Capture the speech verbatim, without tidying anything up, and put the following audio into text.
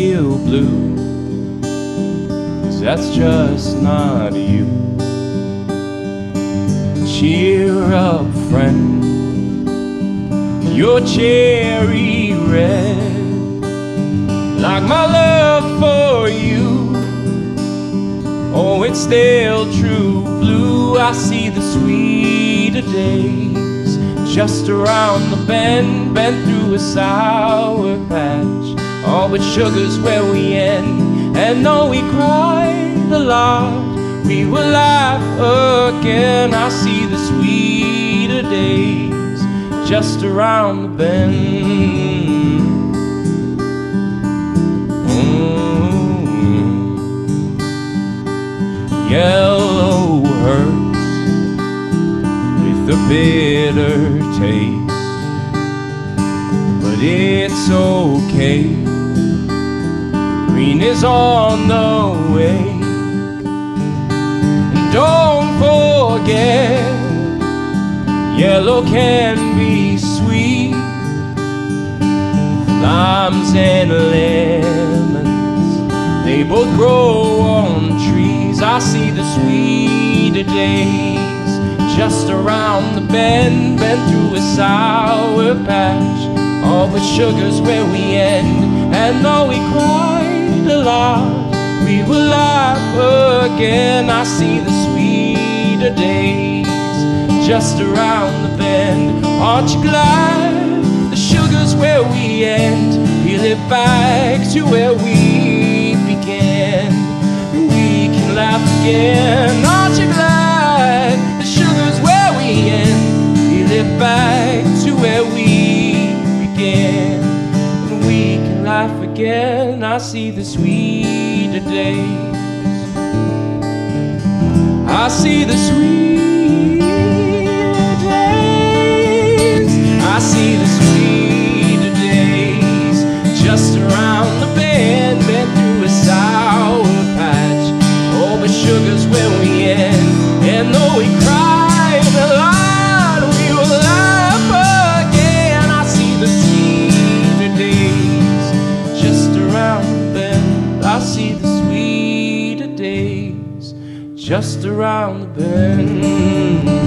feel blue, 'cause that's just not you. Cheer up, friend, you're cherry red, like my love for you. Oh, it's still true blue. I see the sweeter days just around the bend. Bent through a sour patch, oh, but sugar's where we end. And though we cried a lot, we will laugh again. I see the sweeter days just around the bend. Yellow hurts with a bitter taste, but it's okay, green is on the way. And don't forget, yellow can be sweet, limes and lemons, they both grow on trees. I see the sweeter days just around the bend. Bent through a sour patch, all but sugar's where we end. And though we cried a lot, we will laugh again. I see the sweeter days just around the bend. Aren't you glad the sugar's where we end? Peel it back to where we began. Laugh again. Aren't you glad the sugar's where we end? Peel it back to where we began, and we can laugh again. I see the sweeter days. I see the sweeter days. I see the sweeter days just around the bend. Bent through a sour patch, sugar's where we end. And though we cried a lot, we will laugh again. I see the sweeter days just around the bend. I see the sweeter days just around the bend.